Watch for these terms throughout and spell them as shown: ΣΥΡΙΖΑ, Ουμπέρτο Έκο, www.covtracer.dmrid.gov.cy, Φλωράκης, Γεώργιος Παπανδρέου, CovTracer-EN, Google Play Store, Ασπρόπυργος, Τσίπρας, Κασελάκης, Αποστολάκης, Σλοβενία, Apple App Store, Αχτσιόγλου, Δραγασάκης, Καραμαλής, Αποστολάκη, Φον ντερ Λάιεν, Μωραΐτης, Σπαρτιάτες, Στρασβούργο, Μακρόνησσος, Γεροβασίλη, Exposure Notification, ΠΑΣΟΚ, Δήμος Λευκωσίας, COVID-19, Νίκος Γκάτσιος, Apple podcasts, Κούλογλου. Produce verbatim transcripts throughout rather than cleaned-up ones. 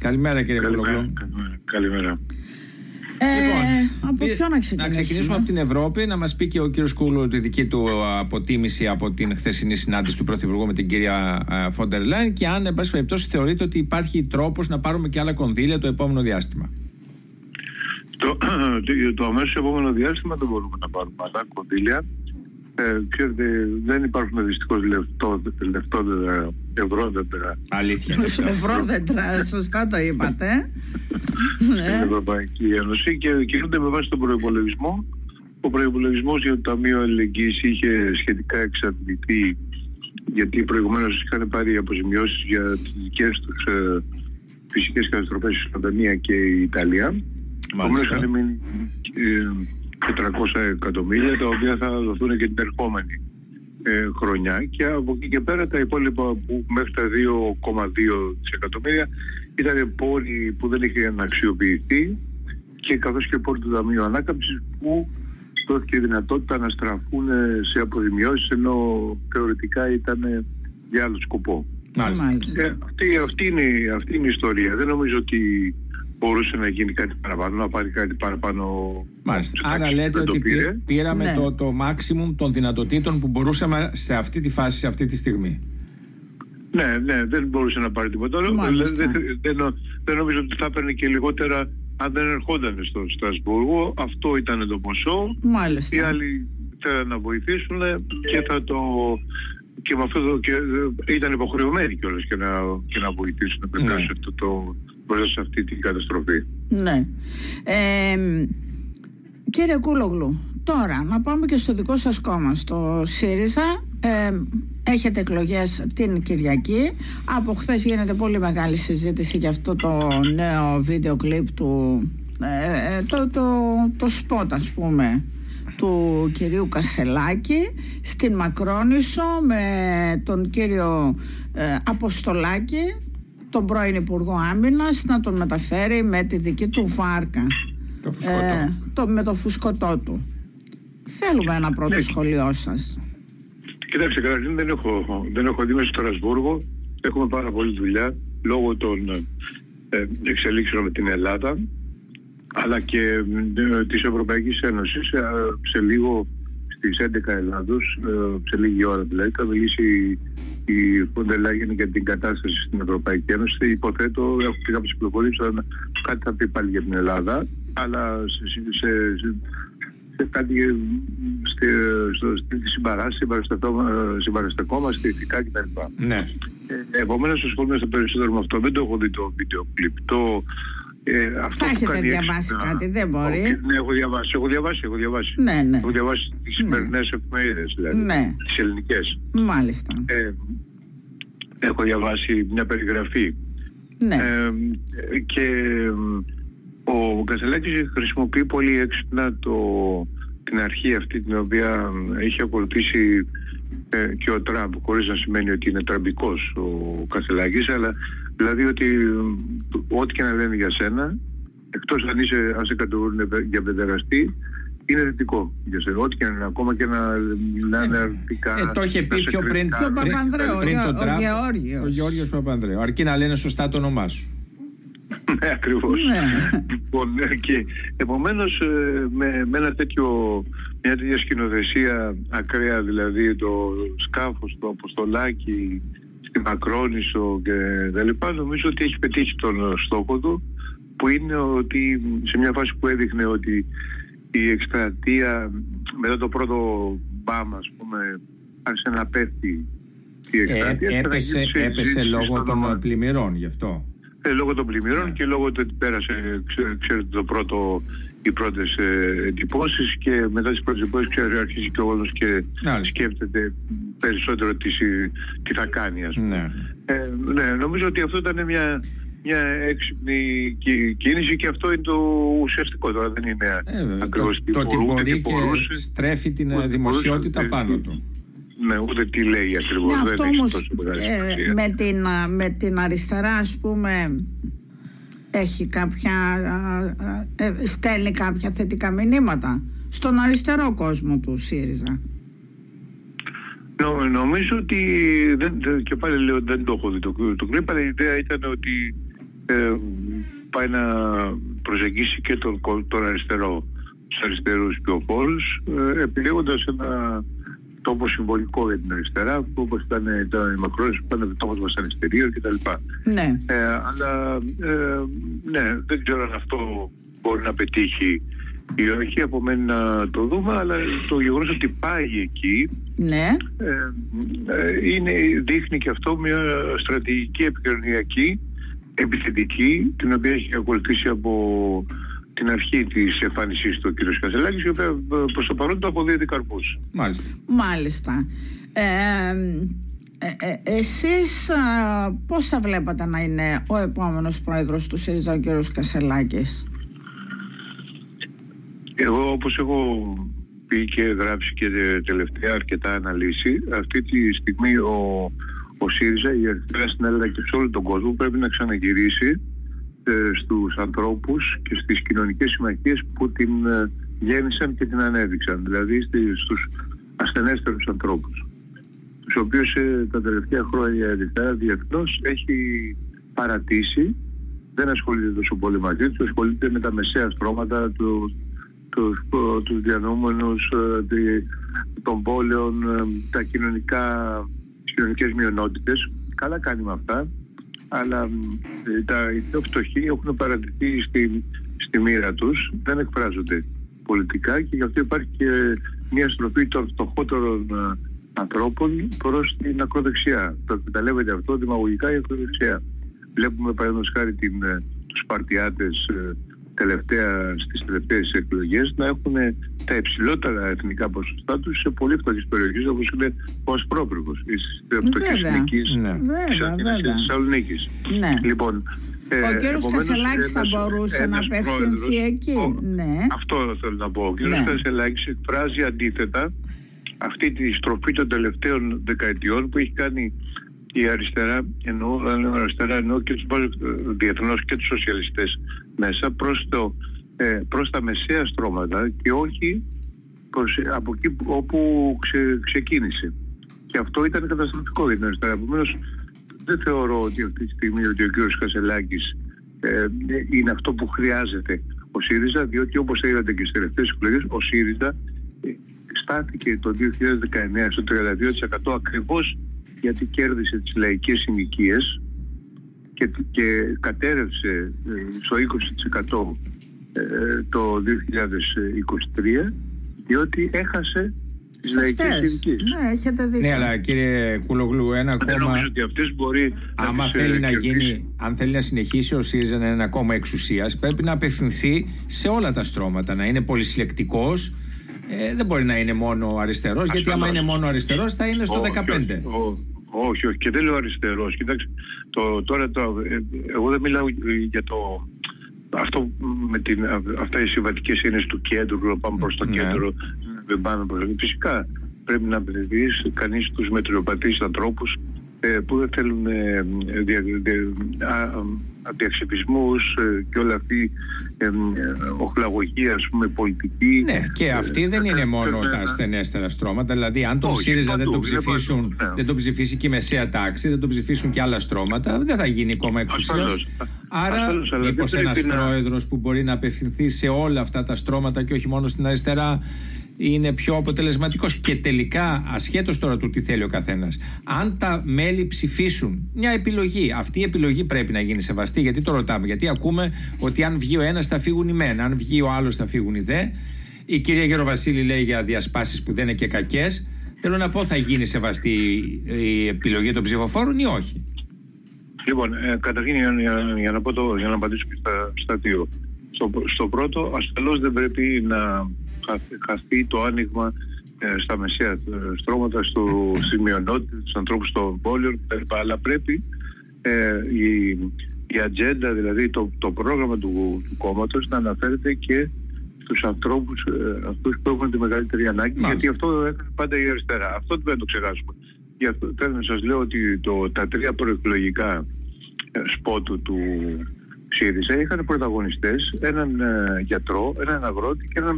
Καλημέρα κύριε Κολοκλού. Καλημέρα. Ε, λοιπόν, από ποιο να ξεκινήσουμε? Να ξεκινήσουμε από την Ευρώπη, να μας πει και ο κύριος Κούλου τη δική του αποτίμηση από την χθεσινή συνάντηση του Πρωθυπουργού με την κυρία Φον ντερ Λάιεν και αν, εν πάση περιπτώσει, θεωρείτε ότι υπάρχει τρόπος να πάρουμε και άλλα κονδύλια το επόμενο διάστημα. Το, το, το αμέσως επόμενο διάστημα δεν μπορούμε να πάρουμε άλλα κονδύλια. Ε, ξέρετε, δεν υπάρχουν δυστυχώς λεφτόδεντρα, ευρώδεντρα. Αλήθεια. Ευρώδεντρα, σωστά το είπατε. Στην Ευρωπαϊκή Ένωση και κινούνται με βάση τον προϋπολογισμό. Ο προϋπολογισμός για το Ταμείο Αλληλεγγύης είχε σχετικά εξαντληθεί, γιατί προηγουμένως είχαν πάρει αποζημιώσεις για τις δικές τους ε, φυσικές καταστροφές στη Σλοβενία και η Ιταλία. Όμως είχαν μείνει τετρακόσια εκατομμύρια, τα οποία θα δοθούν και την ερχόμενη ε, χρονιά, και από εκεί και πέρα τα υπόλοιπα που μέχρι τα δύο κόμμα δύο δισεκατομμύρια ήταν πόροι που δεν είχαν αξιοποιηθεί, και καθώς και πόροι του Ταμείου Ανάκαμψης που δόθηκε η δυνατότητα να στραφούν σε αποζημιώσεις, ενώ θεωρητικά ήταν για άλλο σκοπό. Μάλιστα. Ε, αυτή, αυτή, είναι, αυτή είναι η ιστορία. Δεν νομίζω ότι μπορούσε να γίνει κάτι παραπάνω, να πάρει κάτι παραπάνω. Μάλιστα. Άρα τάξη, λέτε ότι πήρε. πήραμε ναι. το, το maximum των δυνατοτήτων που μπορούσαμε σε αυτή τη φάση, σε αυτή τη στιγμή. Ναι, ναι, δεν μπορούσε να πάρει τίποτα. Δεν, δεν, δεν, δεν νομίζω ότι θα έπαιρνε και λιγότερα αν δεν ερχόταν στο Στρασβούργο. Αυτό ήταν το ποσό. Μάλιστα. Οι άλλοι θέλουν να βοηθήσουν και θα το... Και με αυτό το, και ήταν υποχρεωμένοι κιόλας και να, και να βοηθήσουν να περάσουν ναι. αυτό το... προς αυτή την καταστροφή. Ναι. Ε, κύριε Κούλογλου, τώρα να πάμε και στο δικό σας κόμμα, στο ΣΥΡΙΖΑ. Ε, έχετε εκλογές την Κυριακή. Από χθες γίνεται πολύ μεγάλη συζήτηση για αυτό το νέο βίντεο κλιπ του ε, το, το, το, το σπότ, ας πούμε, του κυρίου Κασελάκη στην Μακρόνισσο με τον κύριο ε, Αποστολάκη, τον πρώην Υπουργό Άμυνας, να τον μεταφέρει με τη δική του βάρκα, το ε, το, με το φουσκωτό του. Θέλουμε ένα πρώτο ναι. σχολείο σας. Κοιτάξτε, καταρχήν δεν έχω, δεν έχω δει μέσα στο Στρασβούργο. Έχουμε πάρα πολλή δουλειά λόγω των ε, εξελίξεων με την Ελλάδα, αλλά και ε, της Ευρωπαϊκής Ένωσης. Ε, σε λίγο, στις έντεκα Ελλάδος, ε, σε λίγη ώρα δηλαδή, θα μιλήσει η Φον ντερ Λάιεν για την κατάσταση στην Ευρωπαϊκή Ένωση. Υποθέτω, έχω πει κάποιες πληροφορίες, ότι κάτι θα πει πάλι για την Ελλάδα, αλλά σε, σε, σε, σε κάτι στη συμπαράσταση, συμπαραστεκόμαστε ηθικά κτλ. Ναι. Ε, επομένως, ασχολούμαι στο περισσότερο με αυτό. Δεν το έχω δει το βίντεο κλιπ. Ε, αυτό θα έχετε διαβάσει έξυπνα, κάτι, δεν μπορεί. Okay, ναι, έχω διαβάσει, έχω διαβάσει, έχω διαβάσει. Ναι, ναι. Έχω διαβάσει τις σημερινές ναι. εφημερίδες, δηλαδή, ναι. τις ελληνικές. Μάλιστα. Ε, έχω διαβάσει μια περιγραφή. Ναι. Ε, και ο Κασελάκης χρησιμοποιεί πολύ έξυπνα το, την αρχή αυτή την οποία είχε ακολουθήσει ε, και ο Τραμπ, χωρίς να σημαίνει ότι είναι τραμπικός ο Κασελάκης, αλλά... Δηλαδή ότι ό,τι και να λένε για σένα, εκτός αν είσαι, αν σε κατηγορούν για παιδεραστή, είναι θετικό για σένα. Ό,τι και να είναι, ακόμα και να μιλάνε ε, αρνητικά. Ε, το είχε πει πιο πριν, πριν, Παπανδρέου, πριν, πριν ο, τον Τραμπ, ο Γεώργιος. Ο Γεώργιος Παπανδρέου, αρκεί να λένε σωστά το όνομά σου. Ναι, ακριβώς. Επομένως, με, με ένα τέτοιο, μια τέτοια σκηνοθεσία ακραία, δηλαδή το σκάφος, το Αποστολάκι, στην Μακρόνισσο και τα λοιπά, νομίζω ότι έχει πετύχει τον στόχο του, που είναι ότι σε μια φάση που έδειχνε ότι η εκστρατεία μετά το πρώτο μπαμ, ας πούμε, άρχισε να πέφτει η εκστρατεία. Ε, έπεσε έπεσε λόγω των πλημμυρών γι' αυτό. Ε, λόγω των πλημμυρών yeah. και λόγω του ότι πέρασε, ξέρετε, το πρώτο... οι πρώτες ε, εντυπώσεις, και μετά τις πρώτες εντυπώσεις ξέρω, αρχίζει και ο όλος και Άλιστα. σκέφτεται περισσότερο τι, τι θα κάνει, ας πούμε. Ναι. Ε, ναι, νομίζω ότι αυτό ήταν μια, μια έξυπνη κίνηση και αυτό είναι το ουσιαστικό. Τώρα δεν είναι ε, ακριβώς το, το ότι μπορεί και στρέφει την ούτε δημοσιότητα ούτε, πάνω του. Ναι, ούτε τι λέει ακριβώς. Ναι, αυτό όμως ε, με, την, με την αριστερά, ας πούμε... Έχει κάποια, α, α, στέλνει κάποια θετικά μηνύματα στον αριστερό κόσμο του ΣΥΡΙΖΑ? Νο, νομίζω ότι, δεν, και πάλι λέω, δεν το έχω δει το κλίπ, αλλά η ιδέα ήταν ότι ε, πάει να προσεγγίσει και τον, τον αριστερό, τους αριστερούς ποιοφόρους, ε, επιλέγοντας ένα τόπο συμβολικό για την αριστερά, που όπως ήταν, ήταν οι Μακρός, ήταν τόπος βασανιστηρίων κτλ. Ναι. Ε, αλλά ε, ναι, δεν ξέρω αν αυτό μπορεί να πετύχει ή όχι, απομένει να το δούμε, αλλά το γεγονός ότι πάει εκεί, ναι, ε, ε, είναι, δείχνει και αυτό μια στρατηγική επικοινωνιακή, επιθετική, την οποία έχει ακολουθήσει από την αρχή της εμφάνισης του κ. Κασελάκης, η οποία προς το παρόν το αποδίδει καρπούς. Μάλιστα. Μάλιστα. Ε, ε, ε, εσείς ε, πώς θα βλέπατε να είναι ο επόμενος πρόεδρος του ΣΥΡΙΖΑ, ο κ. Κασελάκης? Εγώ, όπως έχω πει και γράψει και τελευταία αρκετά αναλύσει, αυτή τη στιγμή ο, ο ΣΥΡΙΖΑ, η αριστερά στην Ελλάδα και σε όλο τον κόσμο, πρέπει να ξαναγυρίσει ε, στους ανθρώπους και στις κοινωνικές συμμαχίες που την ε, γέννησαν και την ανέδειξαν, δηλαδή στους ασθενέστερους ανθρώπους, τους οποίους ε, τα τελευταία χρόνια η αριστερά διεθνώς έχει παρατήσει, δεν ασχολείται τόσο πολύ μαζί τους, ασχολείται με τα μεσαία στρώματα του, τους, τους διανοούμενους των πόλεων, τα κοινωνικά, τις κοινωνικές μειονότητες. Καλά κάνει με αυτά, αλλά τα, οι πιο φτωχοί έχουν παρατηθεί στη, στη μοίρα τους, δεν εκφράζονται πολιτικά, και γι' αυτό υπάρχει και μια στροφή των φτωχότερων ανθρώπων προς την ακροδεξιά. Το εκμεταλλεύεται αυτό δημαγωγικά η ακροδεξιά. Βλέπουμε παραδείγματος χάρη τους Σπαρτιάτες τελευταία, στις τελευταίες εκλογές, να έχουν τα υψηλότερα εθνικά ποσοστά τους σε πολύ φτωχές περιοχές, όπως είναι ο Ασπρόπουργος, στις φτωχές Νικής, της Αθήνας και της Θεσσαλονίκης. Λοιπόν, ο κύριος Κασελάκης θα μπορούσε να απευθυνθεί εκεί. Αυτό θέλω να πω. Ο κύριος Κασελάκης εκφράζει αντίθετα αυτή τη στροφή των τελευταίων δεκαετιών που έχει κάνει η αριστερά, εννοώ, αριστερά, εννοώ και τους διεθνώς και τους σοσιαλιστές μέσα, προς, το, ε, προς τα μεσαία στρώματα και όχι προς, από εκεί όπου ξε, ξεκίνησε. Και αυτό ήταν καταστροφικό για την αριστερά. Επομένως, δεν θεωρώ ότι αυτή τη στιγμή ότι ο κ. Κασελάκης ε, είναι αυτό που χρειάζεται ο ΣΥΡΙΖΑ, διότι όπως είδατε και στις τελευταίες εκλογές, ο ΣΥΡΙΖΑ ε, στάθηκε το δύο χιλιάδες δεκαεννέα στο τριάντα δύο τοις εκατό ακριβώς γιατί κέρδισε τις λαϊκές συνοικίες και, και κατέρευσε στο είκοσι τοις εκατό το δύο χιλιάδες είκοσι τρία, διότι έχασε τις λαϊκές συνοικίες. Ναι, έχετε δίκιο. Ναι, αλλά κύριε Κούλογλου, ένα ακόμα... Δεν νομίζω ότι αυτές μπορεί άμα να θέλει να γίνει, αν θέλει να συνεχίσει ο ΣΥΡΙΖΑ να είναι ένα κόμμα εξουσίας, πρέπει να απευθυνθεί σε όλα τα στρώματα, να είναι πολυσυλλεκτικός. Ε, δεν μπορεί να είναι μόνο αριστερός, ασφαλώς. Γιατί άμα είναι μόνο αριστερός θα είναι στο δεκαπέντε. Όχι, όχι, και δεν λέω αριστερός. Κοιτάξτε, το, τώρα το, ε, εγώ δεν μιλάω για το αυτό με την, αυτά οι συμβατικές έννοιες του κέντρου, πάμε προς το ναι. κέντρο, δεν πάμε προς το. Φυσικά πρέπει να απευθυνθείς κανείς τους μετριοπαθείς ανθρώπους ε, που δεν θέλουν ε, δια, δια, α, αντιαξιπισμούς ε, και όλα αυτή ε, ε, οχλαγωγή, ας πούμε, πολιτική. Ναι, και αυτή ε, δεν είναι μόνο ε, τα ασθενέστερα στρώματα, δηλαδή αν τον όχι, ΣΥΡΙΖΑ δεν τον ψηφίσουν, ναι. δεν τον ψηφίσει και η μεσαία τάξη, δεν τον ψηφίσουν και άλλα στρώματα, δεν θα γίνει κόμμα εξουσίας. Άρα μήπως ένας να... πρόεδρος που μπορεί να απευθυνθεί σε όλα αυτά τα στρώματα και όχι μόνο στην αριστερά είναι πιο αποτελεσματικός? Και τελικά, ασχέτως τώρα του τι θέλει ο καθένας, αν τα μέλη ψηφίσουν μια επιλογή, αυτή η επιλογή πρέπει να γίνει σεβαστή. Γιατί το ρωτάμε? Γιατί ακούμε ότι αν βγει ο ένας θα φύγουν οι μεν, αν βγει ο άλλος θα φύγουν οι δε. Η κυρία Γεροβασίλη λέει για διασπάσεις που δεν είναι και κακές. Θέλω να πω, θα γίνει σεβαστή η επιλογή των ψηφοφόρων ή όχι? Λοιπόν, ε, καταρχήν για, για, για, να πω το, για να απαντήσω στα, στα δύο. Στο, στο πρώτο, ασφαλώς δεν πρέπει να χαθεί το άνοιγμα ε, στα μεσαία στρώματα, στο, στη μειονότητα, στους ανθρώπους των πόλεων κτλ. Αλλά πρέπει ε, η, η ατζέντα, δηλαδή το, το πρόγραμμα του, του κόμματος, να αναφέρεται και στους ανθρώπους ε, αυτούς που έχουν τη μεγαλύτερη ανάγκη, Μάλιστα. γιατί αυτό έκανε πάντα η αριστερά. Αυτό δεν πρέπει να το ξεχάσουμε. Γι' αυτό θέλω να σας λέω ότι το, τα τρία προεκλογικά ε, σπότου του ΣΥΡΙΖΑ είχαν πρωταγωνιστές έναν ε, γιατρό, έναν αγρότη και έναν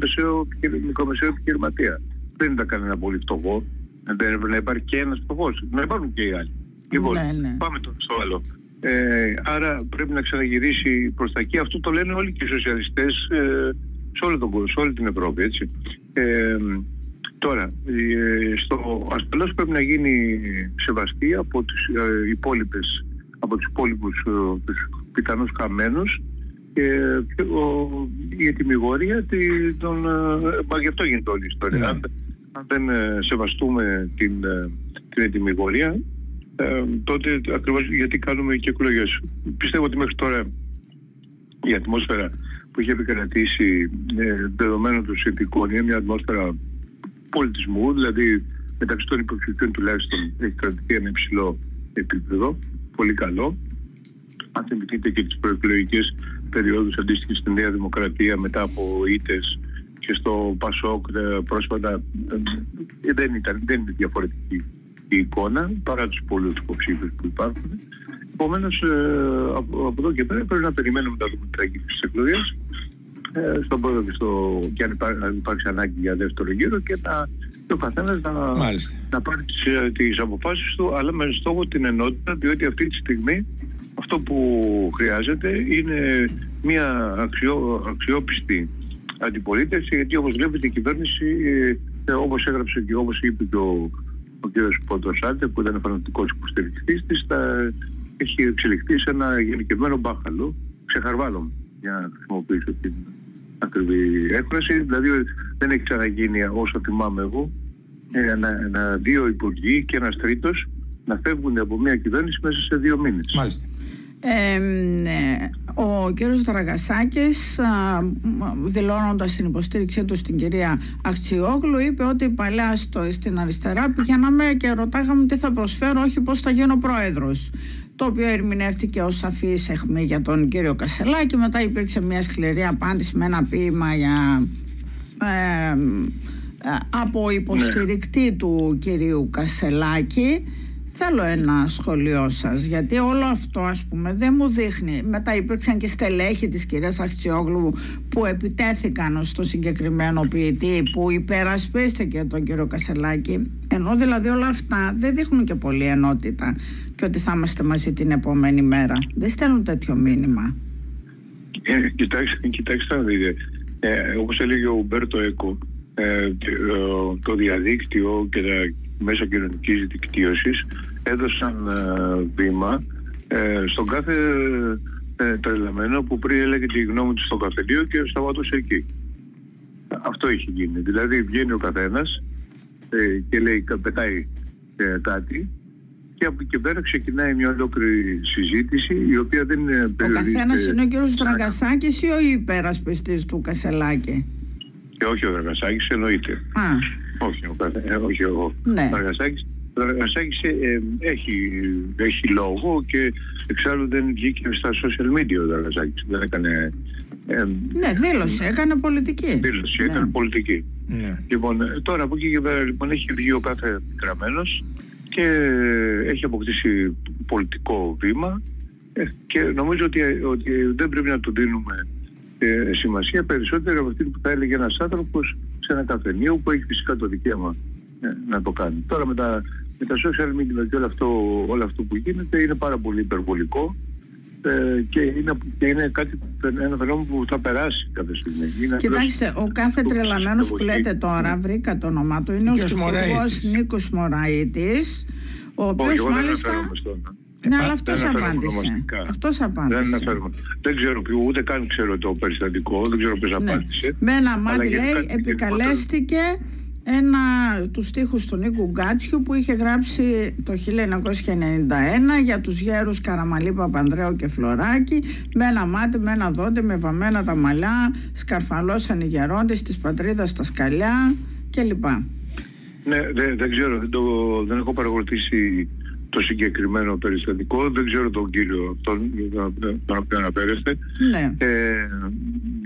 μικρομεσαίο επιχειρηματία. Δεν ήταν κανένα πολύ φτωχό. Δεν έπρεπε να υπάρχει και ένας φτωχός. Να υπάρχουν και οι άλλοι. Λοιπόν, ναι, ναι. πάμε τώρα στο άλλο. Ε, άρα πρέπει να ξαναγυρίσει προς τα εκεί. Αυτό το λένε όλοι και οι σοσιαλιστές ε, σε, όλο τον, σε όλη την Ευρώπη, έτσι. Ε, τώρα, ε, στο ασφαλώς πρέπει να γίνει σεβαστή από τους ε, υπόλοιπες, από τους υπόλοιπους ε, τους πιθανούς καμένους ε, και ο, η ετοιμιγόρια των... Ε, μα γι' αυτό γίνεται όλη η ιστορία. Yeah. Αν, αν δεν σεβαστούμε την, την ετοιμιγόρια, Ε, τότε ακριβώς γιατί κάνουμε και εκλογές. Πιστεύω ότι μέχρι τώρα η ατμόσφαιρα που είχε επικρατήσει ε, δεδομένων των συνθηκών είναι μια ατμόσφαιρα πολιτισμού, δηλαδή μεταξύ των υποψηφίων τουλάχιστον έχει κρατηθεί ένα υψηλό επίπεδο, πολύ καλό. Αν θυμηθείτε και τις προεκλογικές περιόδους αντίστοιχες στη Νέα Δημοκρατία μετά από ήττες και στο Πασόκ ε, πρόσφατα ε, δεν, ήταν, δεν είναι διαφορετική η εικόνα, παρά τους πολλούς υποψήφιους που υπάρχουν. Επομένως, ε, από, από εδώ και πέρα πρέπει να περιμένουμε τα λεπτάκια στις εκλογές, ε, στον πρώτο και, στο, και αν, υπά, αν υπάρξει ανάγκη για δεύτερο γύρο και, τα, και ο καθένας να, να πάρει τις, τις αποφάσεις του, αλλά με στόχο την ενότητα, διότι αυτή τη στιγμή αυτό που χρειάζεται είναι μια αξιό, αξιόπιστη αντιπολίτευση, γιατί όπως βλέπετε η κυβέρνηση, ε, όπως έγραψε και όπως είπε και ο ο κ. Πόντος Άντε, που ήταν φανατικός υποστηρικτής της, θα έχει εξελιχθεί σε ένα γενικευμένο μπάχαλο, ξεχαρβάλωμα, για να χρησιμοποιήσω την ακριβή έκφραση. Δηλαδή δεν έχει ξαναγίνει, όσο θυμάμαι εγώ, ένα, ένα, δύο υπουργοί και ένας τρίτος να φεύγουν από μια κυβέρνηση μέσα σε δύο μήνες. Μάλιστα. Ε, ναι. Ο κύριος Δραγασάκης, δηλώνοντας την υποστήριξή του στην κυρία Αχτσιόγλου, είπε ότι παλιά στο, στην αριστερά πηγαίναμε και ρωτάγαμε τι θα προσφέρω, όχι πώς θα γίνω πρόεδρος, το οποίο ερμηνεύτηκε ως σαφής αιχμή για τον κύριο Κασελάκη. Μετά υπήρξε μια σκληρή απάντηση με ένα ποίημα για, ε, από υποστηρικτή του κυρίου Κασελάκη. Θέλω ένα σχόλιο σας, γιατί όλο αυτό, ας πούμε, δεν μου δείχνει. Μετά υπήρξαν και στελέχη της κυρίας Αχτσιόγλου που επιτέθηκαν στο συγκεκριμένο ποιητή που υπερασπίστηκε τον κύριο Κασελάκη, ενώ δηλαδή όλα αυτά δεν δείχνουν και πολύ ενότητα και ότι θα είμαστε μαζί την επόμενη μέρα. Δεν στέλνουν τέτοιο μήνυμα. Ε, κοιτάξτε, κοιτάξτε ε, όπως έλεγε ο Ουμπέρτο Έκο, ε, το διαδίκτυο και τα μέσα κοινωνικής δικτύωσης έδωσαν ε, βήμα ε, στον κάθε ε, τρελαμένο που πριν έλεγε τη γνώμη του στο καφενείο και σταματούσε εκεί. Αυτό έχει γίνει. Δηλαδή βγαίνει ο καθένας ε, και λέει, πετάει ε, κάτι και από εκεί πέρα ξεκινάει μια ολόκληρη συζήτηση η οποία δεν περιορίζεται. Ο καθένας είναι ο κύριος Δραγασάκης ή ο υπερασπιστής του Κασελάκη? Και όχι ο Δραγασάκης, εννοείται. Α. Όχι, όχι εγώ. Ναι. Ο Δραγασάκης ε, ε, έχει, έχει λόγο και εξάλλου δεν βγήκε στα social media ο Δραγασάκης. Δεν έκανε... Ε, ναι, δήλωσε, έκανε πολιτική. Δήλωσε, ναι. έκανε πολιτική. Ναι. Λοιπόν, τώρα από εκεί και πέρα λοιπόν, έχει βγει ο κάθε γραμμένος και έχει αποκτήσει πολιτικό βήμα και νομίζω ότι, ότι δεν πρέπει να του δίνουμε ε, σημασία περισσότερο από αυτή που θα έλεγε ένας άνθρωπος σε ένα καφενείο που έχει φυσικά το δικαίωμα ναι, να το κάνει. Τώρα με τα, με τα social media και όλο αυτό, όλο αυτό που γίνεται είναι πάρα πολύ υπερβολικό ε, και, είναι, και είναι κάτι, ένα φαινόμενο που θα περάσει κάποια στιγμή. Είναι Κοιτάξτε, απλώς, ο κάθε τρελαμένος που λέτε τώρα, ναι. βρήκα το όνομά του, είναι ο σκοπός Νίκος Μωραΐτης, ο οποίος μάλιστα... Ναι, αλλά αυτός απάντησε. Αυτός απάντησε. Δεν, δεν ξέρω ποιο, ούτε καν ξέρω το περιστατικό, δεν ξέρω ποιος ναι. απάντησε. Με ένα μάτι λέει, επικαλέστηκε ένα τους στίχους του Νίκου Γκάτσιου που είχε γράψει το χίλια εννιακόσια ενενήντα ένα για τους γέρους Καραμαλή, Παπανδρέου και Φλωράκη. Με ένα μάτι, με ένα δόντι, με βαμμένα τα μαλλιά, σκαρφαλώσαν οι γερόντες της πατρίδας τα σκαλιά κλπ. Ναι, δεν, δεν ξέρω, δεν, το, δεν έχω παρακολουθήσει το συγκεκριμένο περιστατικό, δεν ξέρω τον κύριο τον, τον οποίο αναφέρεστε, ναι. ε,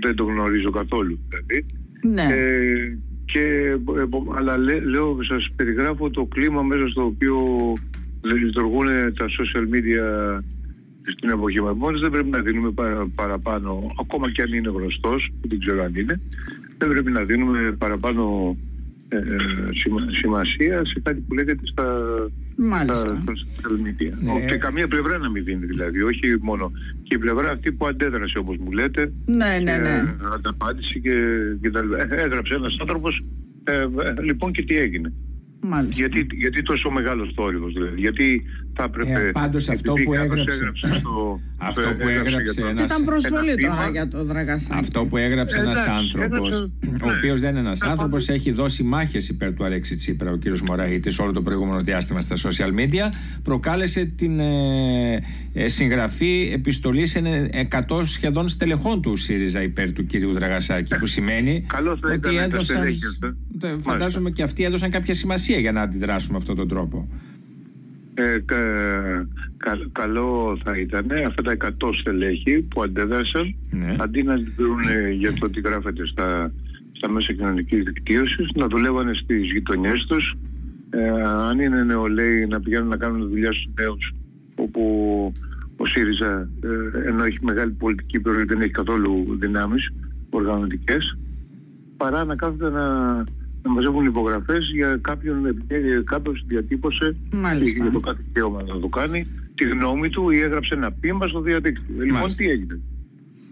δεν τον γνωρίζω καθόλου δηλαδή. Ναι. Ε, και, ε, αλλά λέ, λέω, σας περιγράφω το κλίμα μέσα στο οποίο λειτουργούν τα social media στην εποχή μας. Μόλις δεν πρέπει να δίνουμε παρα, παραπάνω, ακόμα και αν είναι γνωστός, δεν ξέρω αν είναι, δεν πρέπει να δίνουμε παραπάνω ε, σημασία σε κάτι που λέγεται στα, στα social media. Ναι. Και καμία πλευρά να μην δίνει, δηλαδή, όχι μόνο. Και η πλευρά αυτή που αντέδρασε, όπως μου λέτε, ναι, ναι, ναι. Ε, ανταπάντησε και, και τα, έγραψε ένας άνθρωπος, ε, λοιπόν, και τι έγινε. Γιατί, γιατί τόσο μεγάλος θόρυβος, δηλαδή, γιατί θα έπρεπε... Ε, πάντως αυτό που έγραψε, έγραψε στο, αυτό που έγραψε ένας, ένας, ήταν προσβολή ένα τώρα για το Δραγασάκη. Αυτό που έγραψε ένας, ένας άνθρωπος, ένας, ο οποίος δεν είναι ένας ένας άνθρωπος, έχει δώσει μάχες υπέρ του Αλέξη Τσίπρα, ο κύριος Μωραΐτης, όλο το προηγούμενο διάστημα στα social media, προκάλεσε την ε, ε, συγγραφή επιστολής εκατό σχεδόν στελεχών του ΣΥΡΙΖΑ υπέρ του κυρίου Δραγασάκη, που σημαίνει ότι έδωσαν... Φαντάζομαι και αυτοί έδωσαν κάποια σημασία για να αντιδράσουμε αυτόν τον τρόπο. Ε, κα, κα, καλό θα ήταν αυτά τα εκατό στελέχη που αντέδρασαν, ναι, αντί να αντιδρούν για το ότι γράφεται στα, στα μέσα κοινωνικής δικτύωσης, να δουλεύανε στις γειτονιές τους, ε, αν είναι νεολαίοι να πηγαίνουν να κάνουν δουλειά στους νέους, όπου ο ΣΥΡΙΖΑ, ε, ενώ έχει μεγάλη πολιτική περιοχή, δεν έχει καθόλου δυνάμεις οργανωτικές, παρά να κάθονται να να μαζεύουν υπογραφές για κάποιον κάποιος διατύπωσε, μάλιστα, για το κάθε δικαίωμα να το κάνει, τη γνώμη του ή έγραψε ένα πείμα στο διαδίκτυο. Μάλιστα. Λοιπόν, τι έγινε.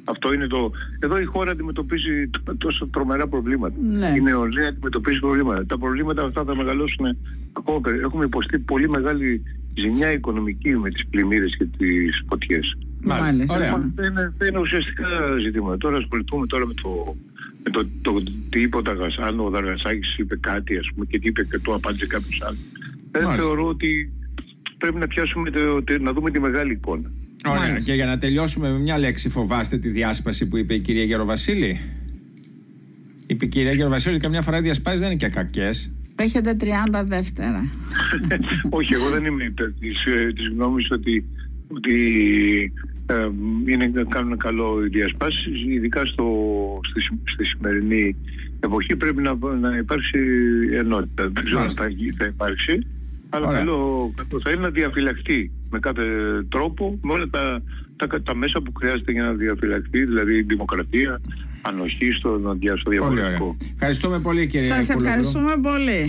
Αυτό είναι το... Εδώ η χώρα αντιμετωπίζει τόσο τρομερά προβλήματα. Ναι. Η νεολαία αντιμετωπίζει προβλήματα. Τα προβλήματα αυτά θα μεγαλώσουν ακόμα. Έχουμε υποστεί πολύ μεγάλη ζημιά οικονομική με τις πλημμύρες και τις φωτιές. Μάλιστα. Ωραία. Δεν είναι, είναι ουσιαστικά ζητήματα. Τώρα ασχοληθούμε τώρα με το... Το, το τι είπε ο Δραγασάκης, αν ο Δραγασάκης είπε κάτι, ας πούμε, και τι είπε και το απάντησε κάποιος άλλος. Δεν θεωρώ ότι πρέπει να πιάσουμε, το, να δούμε τη μεγάλη εικόνα. Ωραία. Μάλιστα. Και για να τελειώσουμε με μια λέξη, φοβάστε τη διάσπαση που είπε η κυρία Γεροβασίλη? Είπε η κυρία Γεροβασίλη ότι καμιά φορά οι διασπάσεις δεν είναι και κακές. Έχετε τριάντα δεύτερα. Όχι, εγώ δεν είμαι της γνώμης ότι... ότι Ε, είναι, κάνουν καλό οι διασπάσεις, ειδικά στο, στη, στη σημερινή εποχή πρέπει να, να υπάρξει ενότητα. Δεν ξέρω αν θα, θα υπάρξει, αλλά καλό θα είναι να διαφυλαχτεί με κάθε τρόπο, με όλα τα, τα, τα μέσα που χρειάζεται για να διαφυλαχτεί, δηλαδή η δημοκρατία, ανοχή στο, στο διαφορετικό. Ευχαριστούμε πολύ, κύριε Κουλόπουλο. Σας ευχαριστούμε πολύ.